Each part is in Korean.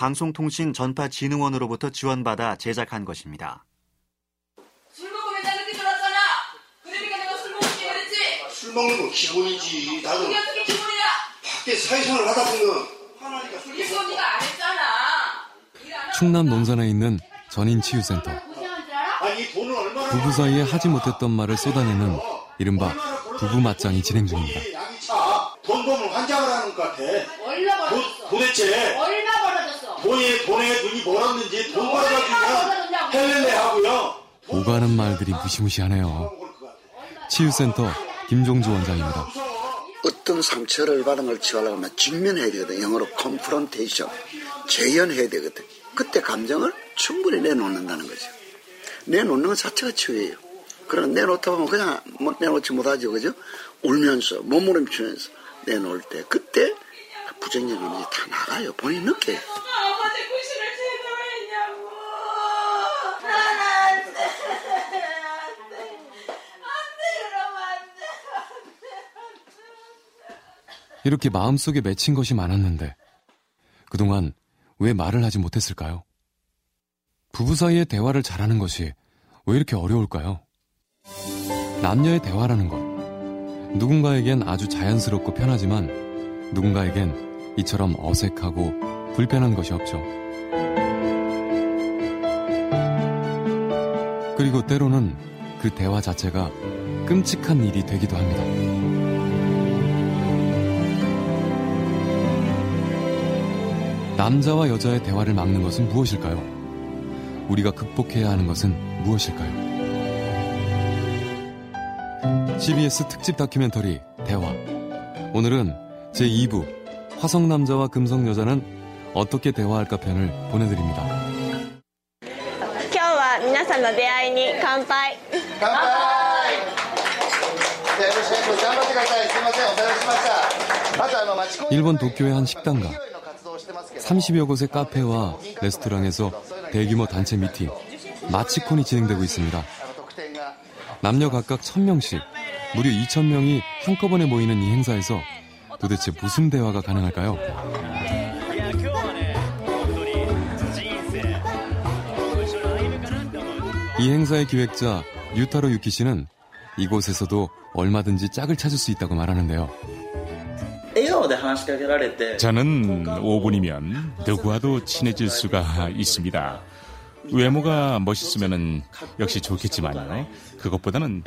방송통신전파진흥원으로부터 지원받아 제작한 것입니다. 술 먹고 맨날 늦게 졸았잖아. 그러니까 내가 술 먹고 있게 그랬지. 술 먹는 거 기본이지. 나도 우리가 술이 기본이야. 밖에 사회생활을 하다 보면 화나니까 술 먹고. 언니가 안 했잖아. 충남 논산에 있는 전인치유센터. 부부 사이에 하지 못했던 말을 쏟아내는 이른바 부부 맞짱이 진행 중입니다. 돈 보면 환장을 하는 것 같아. 얼마 벌어졌어? 도대체 얼마 벌어졌어? 돈에 눈이 멀었는지 돈 벌어졌으면 헬렐레 하고요. 오가는 말들이 무시무시하네요. 치유센터 김종주 원장입니다. 어떤 상처를 받은 걸 치유하려고 하면 직면해야 되거든. 영어로 컨프론테이션, 재현해야 되거든. 그때 감정을 충분히 내놓는다는 거죠. 내놓는 것 자체가 치유예요. 그럼 내놓다 보면 그냥 내놓지 못하죠. 그죠? 울면서 몸부림치면서 내놓을 때 그때 부정적인 게 다 나가요. 본인 느껴요. 아버지 구실을 제대로 했냐고. 안 돼. 그러면 안 돼. 이렇게 마음속에 맺힌 것이 많았는데 그동안 왜 말을 하지 못했을까요? 부부 사이의 대화를 잘하는 것이 왜 이렇게 어려울까요? 남녀의 대화라는 것. 누군가에겐 아주 자연스럽고 편하지만 누군가에겐 이처럼 어색하고 불편한 것이 없죠. 그리고 때로는 그 대화 자체가 끔찍한 일이 되기도 합니다. 남자와 여자의 대화를 막는 것은 무엇일까요? 우리가 극복해야 하는 것은 무엇일까요? CBS 특집 다큐멘터리 대화. 오늘은 제2부 화성남자와 금성여자는 어떻게 대화할까 편을 보내드립니다. 今日は皆さんの出会いに乾杯. 乾杯. 일본 도쿄의 한 식당가 30여 곳의 카페와 레스토랑에서 대규모 단체 미팅 마치콘이 진행되고 있습니다. 남녀 각각 1,000명씩 무려 2,000명이 한꺼번에 모이는 이 행사에서 도대체 무슨 대화가 가능할까요? 이 행사의 기획자 유타로 유키 씨는 이곳에서도 얼마든지 짝을 찾을 수 있다고 말하는데요. 저는 5분이면 누구와도 친해질 수가 있습니다. 외모가 멋있으면 역시 좋겠지만요. 그것보다는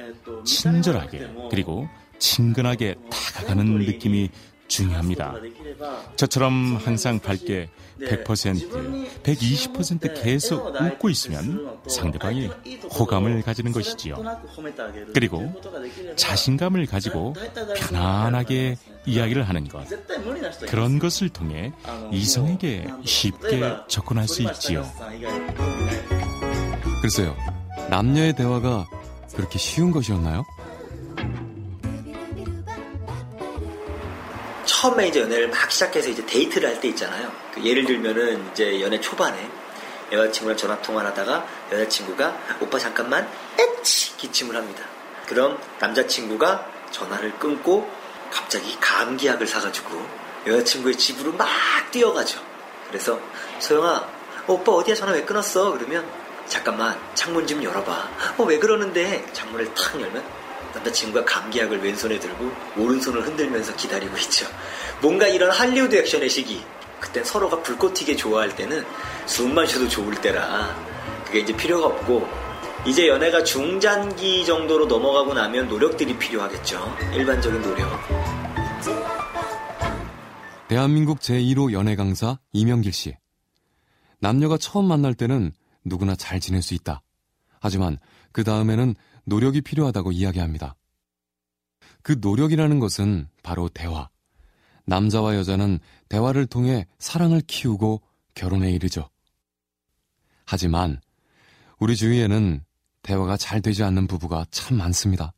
친절하게 그리고 친근하게 다가가는 느낌이 중요합니다. 저처럼 항상 밝게 100%, 120% 계속 웃고 있으면 상대방이 호감을 가지는 것이지요. 그리고 자신감을 가지고 편안하게 이야기를 하는 것. 그런 것을 통해 이성에게 쉽게 접근할 수 있지요. 글쎄요, 남녀의 대화가 그렇게 쉬운 것이었나요? 처음에 이제 연애를 막 시작해서 이제 데이트를 할 때 있잖아요. 그 예를 들면은 이제 연애 초반에 여자친구랑 전화 통화를 하다가 여자친구가 오빠 잠깐만 에치 기침을 합니다. 그럼 남자친구가 전화를 끊고 갑자기 감기약을 사가지고 여자친구의 집으로 막 뛰어가죠. 그래서 소영아, 오빠 어디야? 전화 왜 끊었어? 그러면 잠깐만 창문 좀 열어봐. 왜 그러는데? 창문을 탁 열면 남자친구가 감기약을 왼손에 들고 오른손을 흔들면서 기다리고 있죠. 뭔가 이런 할리우드 액션의 시기. 그땐 서로가 불꽃 튀게 좋아할 때는 숨만 쉬어도 좋을 때라 그게 이제 필요가 없고 이제 연애가 중장기 정도로 넘어가고 나면 노력들이 필요하겠죠. 일반적인 노력. 대한민국 제1호 연애 강사 이명길 씨. 남녀가 처음 만날 때는 누구나 잘 지낼 수 있다. 하지만 그 다음에는 노력이 필요하다고 이야기합니다. 그 노력이라는 것은 바로 대화. 남자와 여자는 대화를 통해 사랑을 키우고 결혼에 이르죠. 하지만 우리 주위에는 대화가 잘 되지 않는 부부가 참 많습니다.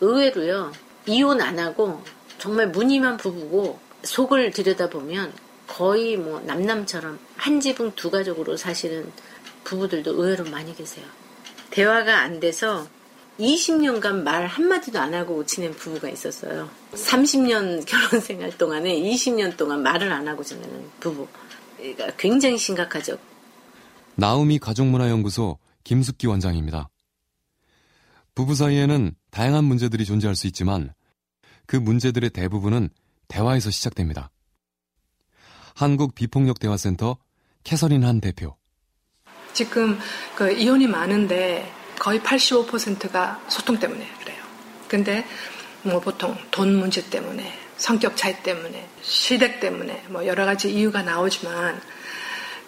의외로요. 이혼 안 하고 정말 무늬만 부부고 속을 들여다보면 거의 뭐 남남처럼 한 지붕 두 가족으로 사시는 부부들도 의외로 많이 계세요. 대화가 안 돼서 20년간 말 한마디도 안 하고 지낸 부부가 있었어요. 30년 결혼 생활 동안에 20년 동안 말을 안 하고 지내는 부부. 굉장히 심각하죠. 나우미 가족문화연구소 김숙기 원장입니다. 부부 사이에는 다양한 문제들이 존재할 수 있지만 그 문제들의 대부분은 대화에서 시작됩니다. 한국 비폭력 대화센터 캐서린 한 대표. 지금 그 이혼이 많은데 거의 85%가 소통 때문에 그래요. 근데 뭐 보통 돈 문제 때문에, 성격 차이 때문에, 시댁 때문에 뭐 여러 가지 이유가 나오지만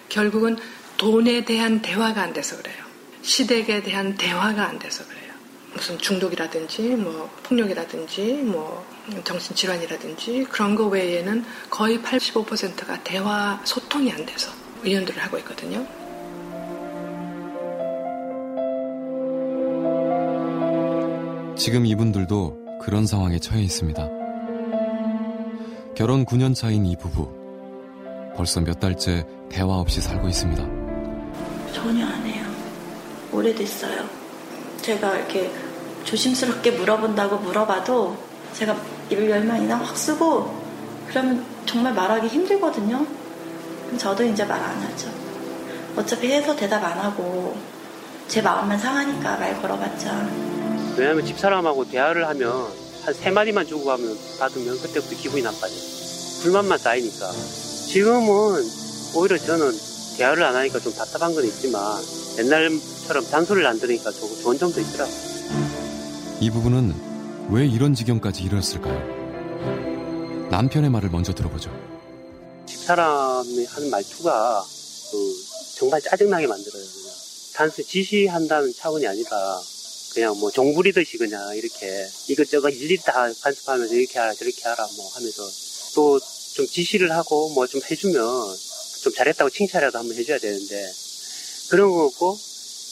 결국은 돈에 대한 대화가 안 돼서 그래요. 시댁에 대한 대화가 안 돼서 그래요. 무슨 중독이라든지 뭐 폭력이라든지 뭐 정신질환이라든지 그런 거 외에는 거의 85%가 대화 소통이 안 돼서 이혼들을 하고 있거든요. 지금 이분들도 그런 상황에 처해 있습니다. 결혼 9년 차인 이 부부. 벌써 몇 달째 대화 없이 살고 있습니다. 전혀 안 해요. 오래됐어요. 제가 이렇게 조심스럽게 물어본다고 물어봐도 제가 입을 열만 이나 확 쓰고 그러면 정말 말하기 힘들거든요. 저도 이제 말 안 하죠. 어차피 해서 대답 안 하고 제 마음만 상하니까 말 걸어봤자. 왜냐하면 집사람하고 대화를 하면 한 3마디만 주고 가면 받으면 그때부터 기분이 나빠져요. 불만만 쌓이니까. 지금은 오히려 저는 대화를 안 하니까 좀 답답한 건 있지만 옛날처럼 잔소리를 안 들으니까 좋은 점도 있더라고요. 이 부분은 왜 이런 지경까지 이르렀을까요? 남편의 말을 먼저 들어보죠. 집사람이 하는 말투가 정말 짜증나게 만들어요. 그냥. 단순히 지시한다는 차원이 아니라 그냥 뭐 종부리듯이 그냥 이렇게 이것저것 일일이 다 간섭하면서 이렇게 하라 저렇게 하라 뭐 하면서 또 좀 지시를 하고 뭐 좀 해주면 좀 잘했다고 칭찬이라도 한번 해줘야 되는데 그런 거 없고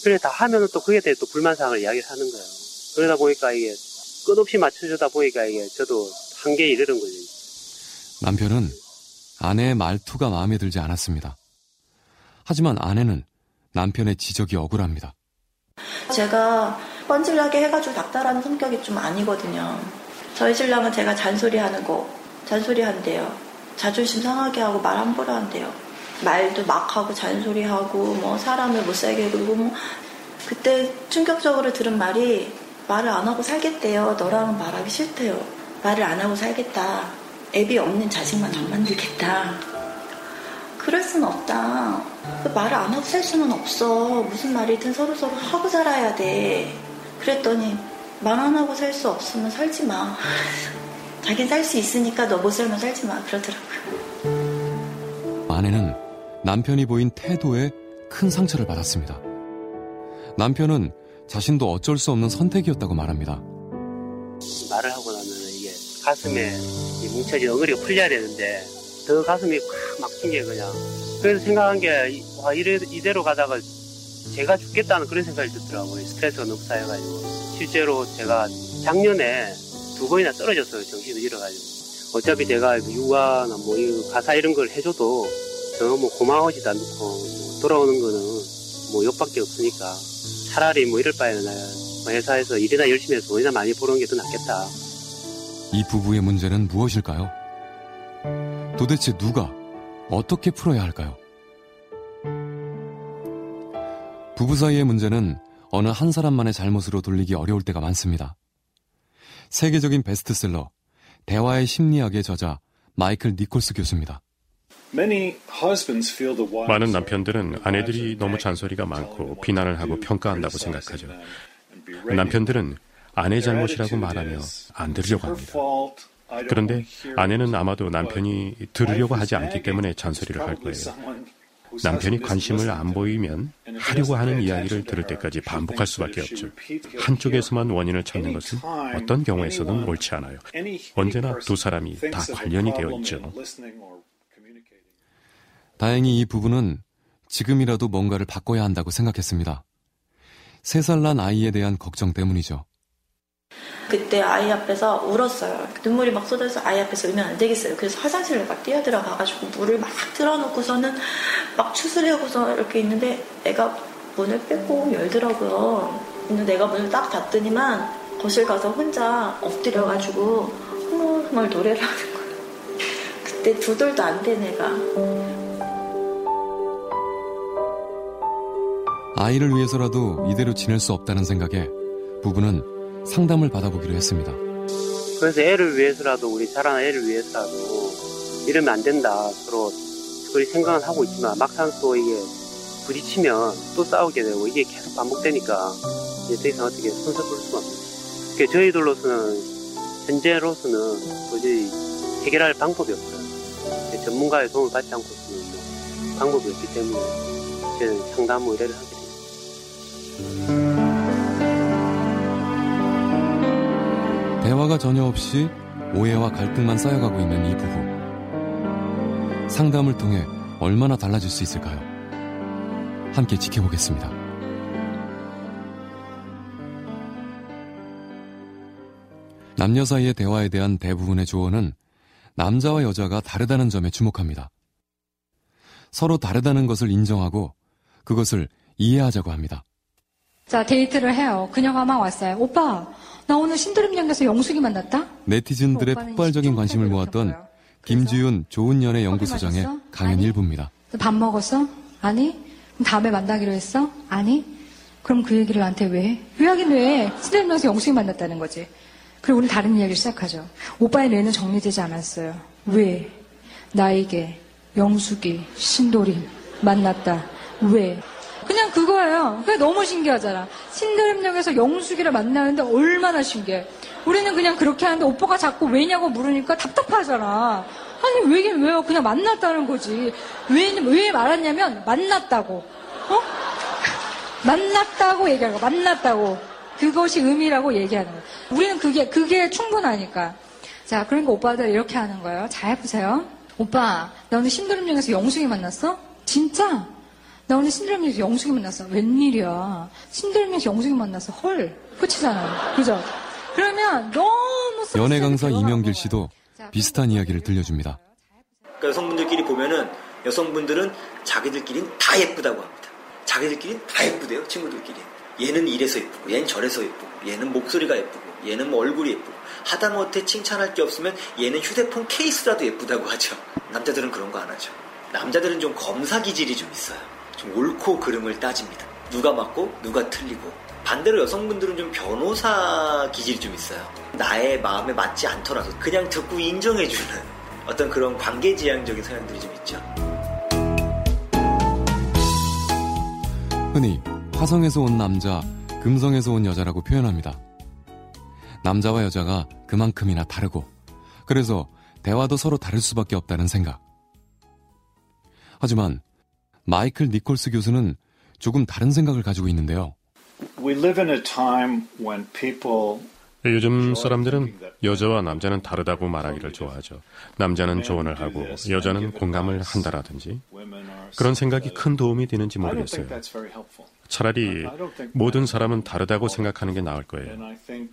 그래 다 하면은 또 그에 대해 또 불만사항을 이야기를 하는 거예요. 그러다 보니까 이게 끝없이 맞춰주다 보니까 이게 저도 한계에 이르는 거죠. 남편은 아내의 말투가 마음에 들지 않았습니다. 하지만 아내는 남편의 지적이 억울합니다. 제가 뻔질나게 해가지고 닥달하는 성격이 좀 아니거든요. 저희 신랑은 제가 잔소리하는 거 잔소리한대요. 자존심 상하게 하고 말 함부로 한대요. 말도 막 하고 잔소리하고 뭐 사람을 못 살게 굴고 뭐 그때 충격적으로 들은 말이 말을 안 하고 살겠대요. 너랑은 말하기 싫대요. 말을 안 하고 살겠다. 애비 없는 자식만 안 만들겠다. 그럴 수는 없다. 말을 안 하고 살 수는 없어. 무슨 말이든 서로서로 하고 살아야 돼. 그랬더니 말 안 하고 살 수 없으면 살지 마. 자긴 살 수 있으니까 너 못 살면 살지 마. 그러더라고요. 아내는 남편이 보인 태도에 큰 상처를 받았습니다. 남편은 자신도 어쩔 수 없는 선택이었다고 말합니다. 말을 하고 나면 이게 가슴에 뭉쳐진 엉어리가 풀려야 되는데 더 가슴이 확 막힌 게 그냥 그래서 생각한 게 와 이대로 가다가 제가 죽겠다는 그런 생각이 들더라고요. 스트레스가 너무 쌓여가지고 실제로 제가 작년에 2번이나 떨어졌어요. 정신을 잃어가지고 어차피 제가 육아나 뭐 가사 이런 걸 해줘도 저 뭐 고마워하지도 않고 뭐 돌아오는 거는 뭐 욕밖에 없으니까 차라리 뭐 이럴 바에는 회사에서 일이나 열심히 해서 돈이나 많이 벌어오는 게 더 낫겠다. 이 부부의 문제는 무엇일까요? 도대체 누가 어떻게 풀어야 할까요? 부부 사이의 문제는 어느 한 사람만의 잘못으로 돌리기 어려울 때가 많습니다. 세계적인 베스트셀러 대화의 심리학의 저자 마이클 니콜스 교수입니다. 많은 남편들은 아내들이 너무 잔소리가 많고 비난을 하고 평가한다고 생각하죠. 남편들은 아내 잘못이라고 말하며 안 들으려고 합니다. 그런데 아내는 아마도 남편이 들으려고 하지 않기 때문에 잔소리를 할 거예요. 남편이 관심을 안 보이면 하려고 하는 이야기를 들을 때까지 반복할 수밖에 없죠. 한쪽에서만 원인을 찾는 것은 어떤 경우에서든 옳지 않아요. 언제나 두 사람이 다 관련이 되어 있죠. 다행히 이 부부는 지금이라도 뭔가를 바꿔야 한다고 생각했습니다. 3살 난 아이에 대한 걱정 때문이죠. 그때 아이 앞에서 울었어요. 눈물이 막 쏟아져서 아이 앞에서 울면 안 되겠어요. 그래서 화장실로 막 뛰어들어가가지고 물을 막 틀어놓고서는 막 추스려고서 이렇게 있는데 애가 문을 빼고 열더라고요. 근데 내가 문을 딱 닫더니만 거실 가서 혼자 엎드려가지고 흥얼흥얼 노래를 하는 거예요. 그때 2돌도 안 된 애가. 아이를 위해서라도 이대로 지낼 수 없다는 생각에 부부는 상담을 받아보기로 했습니다. 그래서 애를 위해서라도, 우리 자라는 애를 위해서라도 이러면 안 된다, 서로 그리 생각은 하고 있지만 막상 또 이게 부딪히면 또 싸우게 되고 이게 계속 반복되니까 이제 더 이상 어떻게 손을 볼 수가 없어요. 그러니까 저희들로서는, 현재로서는 도저히 해결할 방법이 없어요. 그러니까 전문가의 도움을 받지 않고 있으면 방법이 없기 때문에 저는 상담 의뢰를 하게 됩니다. 대화가 전혀 없이 오해와 갈등만 쌓여가고 있는 이 부부. 상담을 통해 얼마나 달라질 수 있을까요? 함께 지켜보겠습니다. 남녀 사이의 대화에 대한 대부분의 조언은 남자와 여자가 다르다는 점에 주목합니다. 서로 다르다는 것을 인정하고 그것을 이해하자고 합니다. 자, 데이트를 해요. 그녀가 막 왔어요. 오빠, 나 오늘 신도림역에서 영숙이 만났다? 네티즌들의 폭발적인 관심을 모았던 김지윤 좋은연애 연구소장의 강연 일부입니다. 밥 먹었어? 아니. 그럼 다음에 만나기로 했어? 아니. 그럼 그 얘기를 나한테 왜 해? 왜 하긴 왜 해? 신도림역에서 영숙이 만났다는 거지. 그리고 오늘 다른 이야기를 시작하죠. 오빠의 뇌는 정리되지 않았어요. 왜? 나에게 영숙이 신도림 만났다. 왜? 그냥 그거예요. 그게 너무 신기하잖아. 신도림역에서 영숙이를 만나는데 얼마나 신기해. 우리는 그냥 그렇게 하는데 오빠가 자꾸 왜냐고 물으니까 답답하잖아. 아니 왜긴 왜요? 그냥 만났다는 거지. 왜 말았냐면 만났다고. 어? 만났다고 얘기하는 거야. 만났다고. 그것이 의미라고 얘기하는 거예요. 우리는 그게 충분하니까. 자, 그러니까 오빠들 이렇게 하는 거예요. 잘 보세요. 오빠, 나 오늘 신도림역에서 영숙이 만났어? 진짜? 나 오늘 신도림역에서 영숙이 만났어. 웬일이야. 신도림역에서 영숙이 만났어. 헐. 끝이잖아요. 그죠? 그러면 너무 연애 강사 이명길 씨도 비슷한 이야기를 들려줍니다. 그러니까 여성분들끼리 보면은 여성분들은 자기들끼리는 다 예쁘다고 합니다. 자기들끼리는 다 예쁘대요. 친구들끼리. 얘는 이래서 예쁘고, 얘는 저래서 예쁘고, 얘는 목소리가 예쁘고, 얘는 뭐 얼굴이 예쁘고, 하다못해 칭찬할 게 없으면 얘는 휴대폰 케이스라도 예쁘다고 하죠. 남자들은 그런 거 안 하죠. 남자들은 좀 검사 기질이 좀 있어요. 좀 옳고 그름을 따집니다. 누가 맞고 누가 틀리고. 반대로 여성분들은 좀 변호사 기질이 좀 있어요. 나의 마음에 맞지 않더라도 그냥 듣고 인정해주는 어떤 그런 관계지향적인 성향들이 좀 있죠. 흔히 화성에서 온 남자, 금성에서 온 여자라고 표현합니다. 남자와 여자가 그만큼이나 다르고, 그래서 대화도 서로 다를 수밖에 없다는 생각. 하지만 마이클 니콜스 교수는 조금 다른 생각을 가지고 있는데요. 요즘 사람들은 여자와 남자는 다르다고 말하기를 좋아하죠. 남자는 조언을 하고 여자는 공감을 한다라든지 그런 생각이 큰 도움이 되는지 모르겠어요. 차라리 모든 사람은 다르다고 생각하는 게 나을 거예요.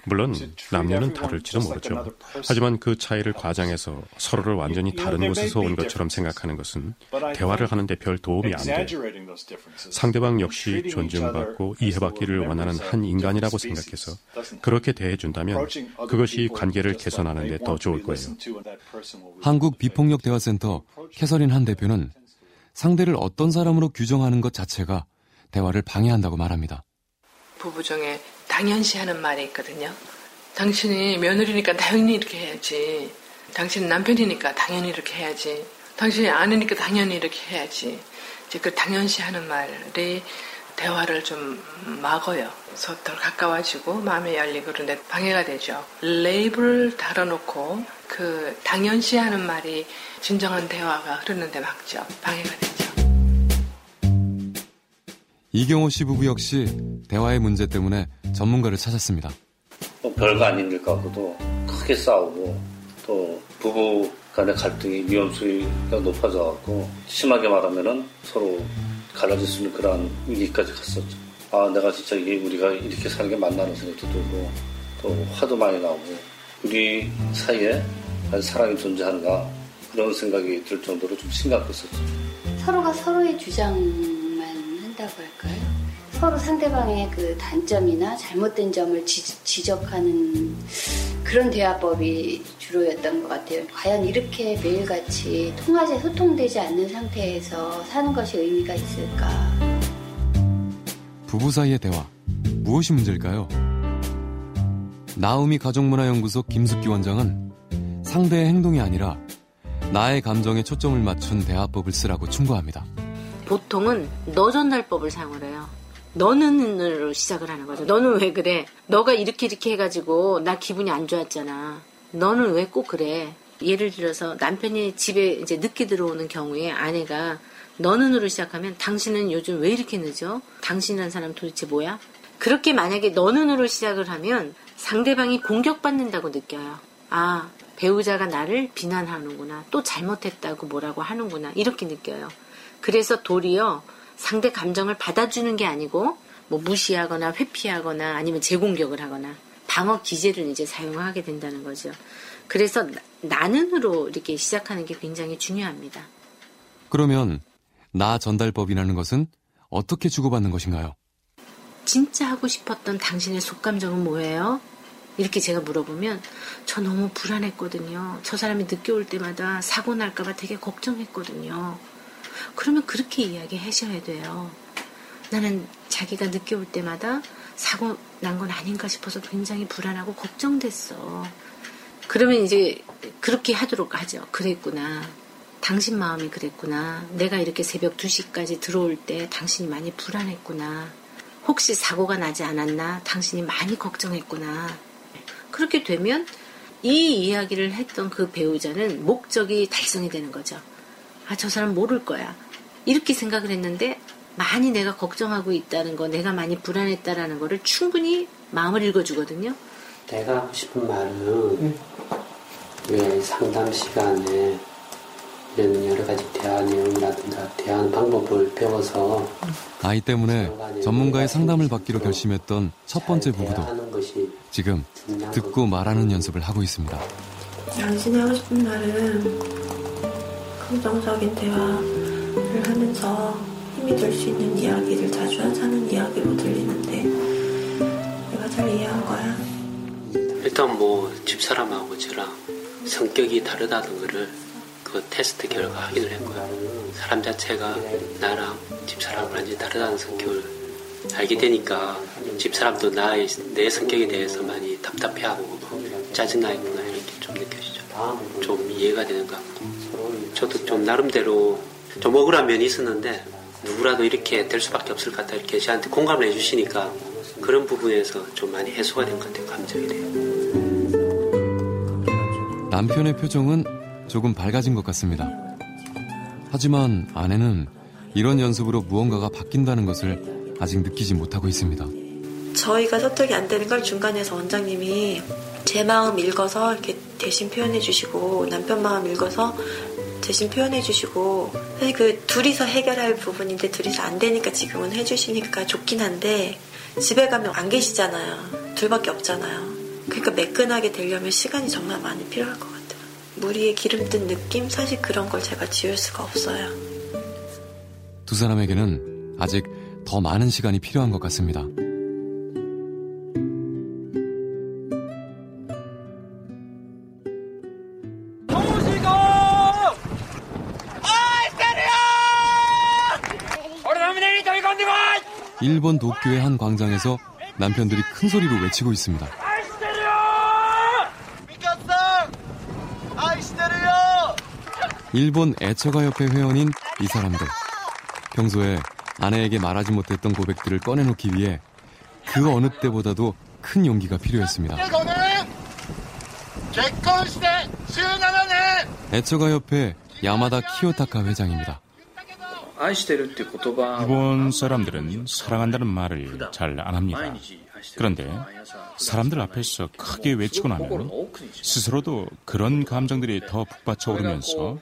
물론 남녀는 다를지도 모르죠. 하지만 그 차이를 과장해서 서로를 완전히 다른 곳에서 온 것처럼 생각하는 것은 대화를 하는데 별 도움이 안 돼요. 상대방 역시 존중받고 이해받기를 원하는 한 인간이라고 생각해서 그렇게 대해준다 면 그것이 관계를 개선하는 데 더 좋을 거예요. 한국 비폭력 대화센터 캐서린 한 대표는 상대를 어떤 사람으로 규정하는 것 자체가 대화를 방해한다고 말합니다. 부부 중에 당연시하는 말이 있거든요. 당신이 며느리니까 당연히 이렇게 해야지. 당신은 남편이니까 당연히 이렇게 해야지. 당신이 아내니까 당연히 이렇게 해야지. 이제 그 당연시하는 말이 대화를 좀 막어요. 서로 더 가까워지고 마음이 열리고 그런데 방해가 되죠. 레이블을 달아놓고 그 당연시 하는 말이 진정한 대화가 흐르는데 막죠. 방해가 되죠. 이경호 씨 부부 역시 대화의 문제 때문에 전문가를 찾았습니다. 별거 아닌 일 갖고도 크게 싸우고 또 부부 간의 갈등이 위험수위가 높아져서 심하게 말하면은 서로 갈라질 수 있는 그런 위기까지 갔었죠. 아, 내가 진짜 이게 우리가 이렇게 사는 게 맞나라는 생각도 들고 또 화도 많이 나오고 우리 사이에 아직 사랑이 존재하는가 그런 생각이 들 정도로 좀 심각했었죠. 서로가 서로의 주장만 한다고 할까요? 서로 상대방의 그 단점이나 잘못된 점을 지적하는 그런 대화법이 주로였던 것 같아요. 과연 이렇게 매일같이 통화제 소통되지 않는 상태에서 사는 것이 의미가 있을까? 부부 사이의 대화, 무엇이 문제일까요? 나우미 가족문화연구소 김숙기 원장은 상대의 행동이 아니라 나의 감정에 초점을 맞춘 대화법을 쓰라고 충고합니다. 보통은 너전달법을 사용을 해요. 너는으로 시작을 하는 거죠. 너는 왜 그래? 너가 이렇게 해가지고 나 기분이 안 좋았잖아. 너는 왜 꼭 그래? 예를 들어서 남편이 집에 이제 늦게 들어오는 경우에 아내가 너는으로 시작하면 당신은 요즘 왜 이렇게 늦어? 당신이라는 사람 도대체 뭐야? 그렇게 만약에 너는으로 시작을 하면 상대방이 공격받는다고 느껴요. 아, 배우자가 나를 비난하는구나. 또 잘못했다고 뭐라고 하는구나. 이렇게 느껴요. 그래서 도리어 상대 감정을 받아주는 게 아니고 뭐 무시하거나 회피하거나 아니면 재공격을 하거나 방어 기제를 이제 사용하게 된다는 거죠. 그래서 나는으로 이렇게 시작하는 게 굉장히 중요합니다. 그러면 나 전달법이라는 것은 어떻게 주고받는 것인가요? 진짜 하고 싶었던 당신의 속감정은 뭐예요? 이렇게 제가 물어보면 저 너무 불안했거든요. 저 사람이 늦게 올 때마다 사고 날까 봐 되게 걱정했거든요. 그러면 그렇게 이야기하셔야 돼요. 나는 자기가 늦게 올 때마다 사고 난 건 아닌가 싶어서 굉장히 불안하고 걱정됐어. 그러면 이제 그렇게 하도록 하죠. 그랬구나. 당신 마음이 그랬구나. 내가 이렇게 새벽 2시까지 들어올 때 당신이 많이 불안했구나. 혹시 사고가 나지 않았나? 당신이 많이 걱정했구나. 그렇게 되면 이 이야기를 했던 그 배우자는 목적이 달성이 되는 거죠. 아, 저 사람 모를 거야. 이렇게 생각을 했는데 많이 내가 걱정하고 있다는 거, 내가 많이 불안했다라는 거를 충분히 마음을 읽어주거든요. 내가 하고 싶은 말은 왜 상담 시간에 이런 여러 가지 대화 내용이라든가 대안 방법을 배워서 아이 때문에 전문가의 상담을 받기로 결심했던 첫 번째 부부도 지금 듣고 말하는 연습을 하고 있습니다. 당신이 하고 싶은 말은 긍정적인 대화를 하면서 힘이 될 수 있는 이야기를 자주 하자는 이야기로 들리는데 내가 잘 이해한 거야? 일단 뭐 집사람하고 저랑 성격이 다르다는 거를 그 테스트 결과 확인을 했고요. 사람 자체가 나랑 집사람과 완전히 다르다는 성격을 알게 되니까 집사람도 나의 내 성격에 대해서 많이 답답해하고 짜증나 있구나 이렇게 좀 느껴지죠. 좀 이해가 되는 것 같고 저도 좀 나름대로 좀 억울한 면이 있었는데 누구라도 이렇게 될 수밖에 없을 것 같아 이렇게 저한테 공감을 해주시니까 그런 부분에서 좀 많이 해소가 된 것 같아요. 감정이 돼요. 남편의 표정은 조금 밝아진 것 같습니다. 하지만 아내는 이런 연습으로 무언가가 바뀐다는 것을 아직 느끼지 못하고 있습니다. 저희가 소통이 안 되는 걸 중간에서 원장님이 제 마음 읽어서 이렇게 대신 표현해 주시고 남편 마음 읽어서 대신 표현해 주시고 사실 그 둘이서 해결할 부분인데 둘이서 안 되니까 지금은 해주시니까 좋긴 한데 집에 가면 안 계시잖아요. 둘밖에 없잖아요. 그러니까 매끈하게 되려면 시간이 정말 많이 필요할 것 같아요. 무리에 기름 뜬 느낌? 사실 그런 걸 제가 지울 수가 없어요. 두 사람에게는 아직 더 많은 시간이 필요한 것 같습니다. 일본 도쿄의 한 광장에서 남편들이 큰 소리로 외치고 있습니다. 일본 애처가협회 회원인 이 사람들. 평소에 아내에게 말하지 못했던 고백들을 꺼내놓기 위해 그 어느 때보다도 큰 용기가 필요했습니다. 애처가협회 야마다 키요타카 회장입니다. 일본 사람들은 사랑한다는 말을 잘 안 합니다. 그런데 사람들 앞에서 크게 외치고 나면 스스로도 그런 감정들이 더 북받쳐 오르면서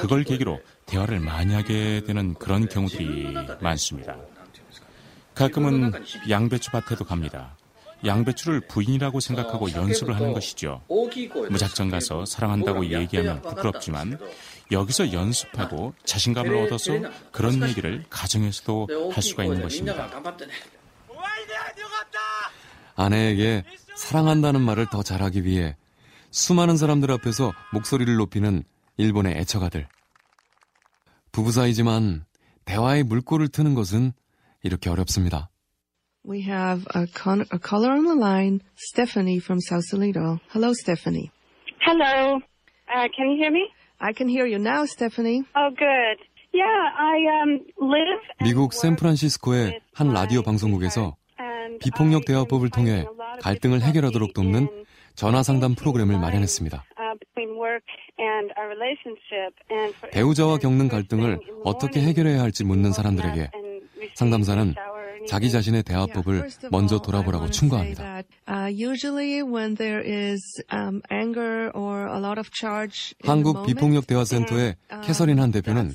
그걸 계기로 대화를 많이 하게 되는 그런 경우들이 많습니다. 가끔은 양배추 밭에도 갑니다. 양배추를 부인이라고 생각하고 연습을 하는 것이죠. 무작정 가서 사랑한다고 얘기하면 부끄럽지만 여기서 연습하고 자신감을 얻어서 그런 얘기를 가정에서도 할 수가 있는 것입니다. 아내에게 사랑한다는 말을 더 잘하기 위해 수많은 사람들 앞에서 목소리를 높이는 일본의 애처가들. 부부 사이지만 대화의 물꼬를 트는 것은 이렇게 어렵습니다. We have a caller on the line, Stephanie from Sausalito. Hello, Stephanie. Hello. Can you hear me? I can hear you now, Stephanie. Oh, good. Yeah, I live. 미국 샌프란시스코의 한 라디오 방송국에서 비폭력 대화법을 통해 갈등을 해결하도록 돕는 전화 상담 프로그램을 마련했습니다. 배우자와 겪는 갈등을 어떻게 해결해야 할지 묻는 사람들에게 상담사는 자기 자신의 대화법을 먼저 돌아보라고 충고합니다. 한국 비폭력 대화센터의 캐서린 한 대표는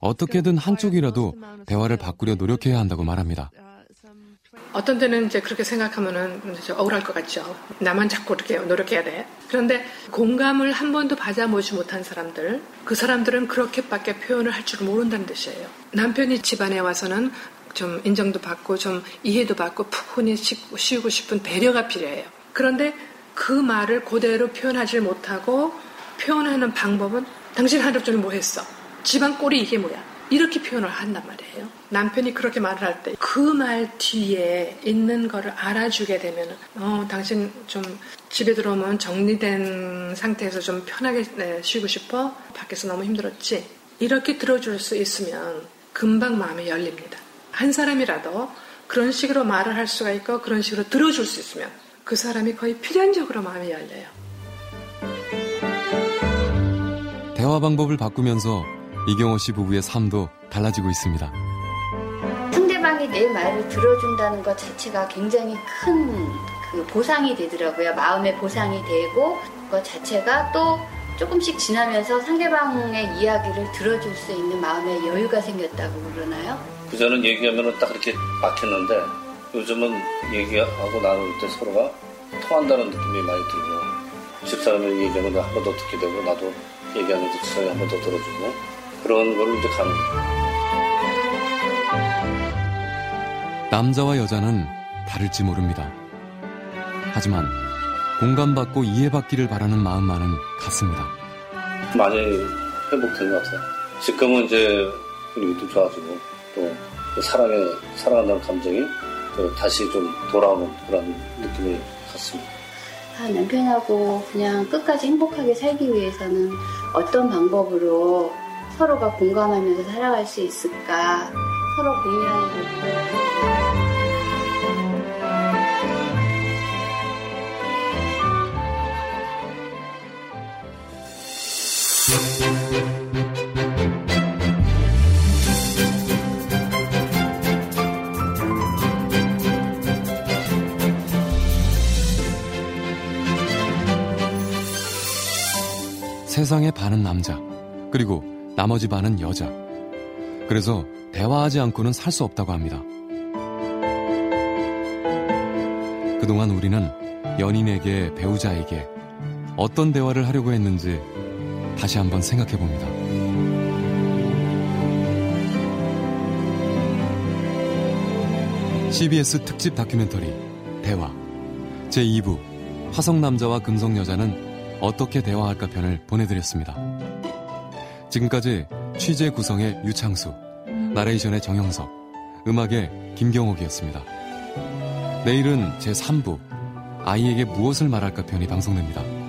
어떻게든 한쪽이라도 대화를 바꾸려 노력해야 한다고 말합니다. 어떤 때는 이제 그렇게 생각하면은 억울할 것 같죠. 나만 자꾸 이렇게 노력해야 돼. 그런데 공감을 한 번도 받아보지 못한 사람들, 그 사람들은 그렇게밖에 표현을 할 줄 모른다는 뜻이에요. 남편이 집안에 와서는 좀 인정도 받고 좀 이해도 받고 푸근히 쉬우고 싶은 배려가 필요해요. 그런데 그 말을 그대로 표현하지 못하고 표현하는 방법은 당신 하루 종일 뭐 했어? 집안 꼴이 이게 뭐야? 이렇게 표현을 한단 말이에요. 남편이 그렇게 말을 할 때 그 말 뒤에 있는 거를 알아주게 되면 당신 좀 집에 들어오면 정리된 상태에서 좀 편하게 쉬고 싶어? 밖에서 너무 힘들었지? 이렇게 들어줄 수 있으면 금방 마음이 열립니다. 한 사람이라도 그런 식으로 말을 할 수가 있고 그런 식으로 들어줄 수 있으면 그 사람이 거의 필연적으로 마음이 열려요. 대화 방법을 바꾸면서 이경호 씨 부부의 삶도 달라지고 있습니다. 상대방이 내 말을 들어준다는 것 자체가 굉장히 큰 그 보상이 되더라고요. 마음의 보상이 되고 그것 자체가 또 조금씩 지나면서 상대방의 이야기를 들어줄 수 있는 마음의 여유가 생겼다고 그러나요? 그전엔 얘기하면 딱 이렇게 막혔는데 요즘은 얘기하고 나눌 때 서로가 통한다는 느낌이 많이 들고 집사람이 얘기하면 한 번 더 듣게 되고 나도 얘기하면 집사람이 한 번 더 들어주고 그런 걸 이제 갑니다. 남자와 여자는 다를지 모릅니다. 하지만 공감받고 이해받기를 바라는 마음만은 같습니다. 많이 회복된 것 같아요. 지금은 이제 분위기도 좋아지고 또 사랑한다는 감정이 또 다시 좀 돌아오는 그런 느낌을 갖습니다. 남편하고 그냥 끝까지 행복하게 살기 위해서는 어떤 방법으로 서로가 공감하면서 살아갈 수 있을까 서로 고민하는 거예요. 세상의 반은 남자 그리고 나머지 반은 여자. 그래서 대화하지 않고는 살 수 없다고 합니다. 그동안 우리는 연인에게, 배우자에게 어떤 대화를 하려고 했는지 다시 한번 생각해 봅니다. CBS 특집 다큐멘터리 대화 제2부 화성남자와 금성여자는 어떻게 대화할까 편을 보내드렸습니다. 지금까지 취재 구성의 유창수, 나레이션의 정형석, 음악의 김경옥이었습니다. 내일은 제3부, 아이에게 무엇을 말할까 편이 방송됩니다.